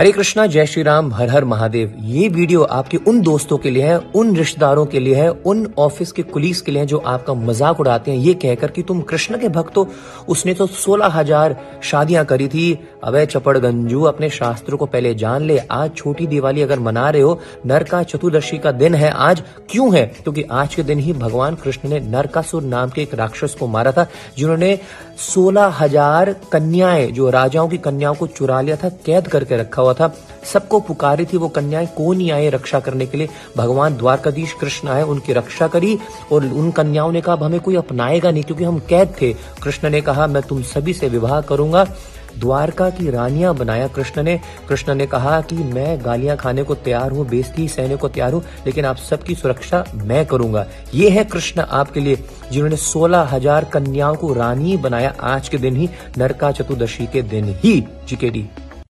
हरे कृष्णा, जय श्री राम, हर हर महादेव। ये वीडियो आपके उन दोस्तों के लिए है, उन रिश्तेदारों के लिए है, उन ऑफिस के कुलीग्स के लिए है जो आपका मजाक उड़ाते हैं ये कहकर कि तुम कृष्ण के भक्त हो, उसने तो 16,000 शादियां करी थी। अबे चपड़गंजू, अपने शास्त्रों को पहले जान ले। आज छोटी दिवाली अगर मना रहे हो, नरका चतुर्दशी का दिन है आज। क्यों है? क्योंकि आज के दिन ही भगवान कृष्ण ने नरकासुर नाम के एक राक्षस को मारा था, जिन्होंने 16,000 कन्याएं, जो राजाओं की कन्याओं को चुरा लिया था, कैद करके रखा हुआ था। सबको पुकारी थी वो कन्याएं, कौन आए रक्षा करने के लिए? भगवान द्वारकाधीश कृष्ण आए, उनकी रक्षा करी। और उन कन्याओं ने कहा हमें कोई अपनाएगा नहीं क्योंकि हम कैद थे। कृष्ण ने कहा मैं तुम सभी से विवाह करूंगा। द्वारका की रानियां बनाया कृष्ण ने कहा कि मैं गालियां खाने को तैयार हूं, बेइज्जती सहने को तैयार हूं, लेकिन आप सबकी सुरक्षा मैं करूंगा। ये है कृष्ण आपके लिए, जिन्होंने 16,000 कन्याओं को रानी बनाया आज के दिन ही, नरका चतुर्दशी के दिन ही। जी के डी।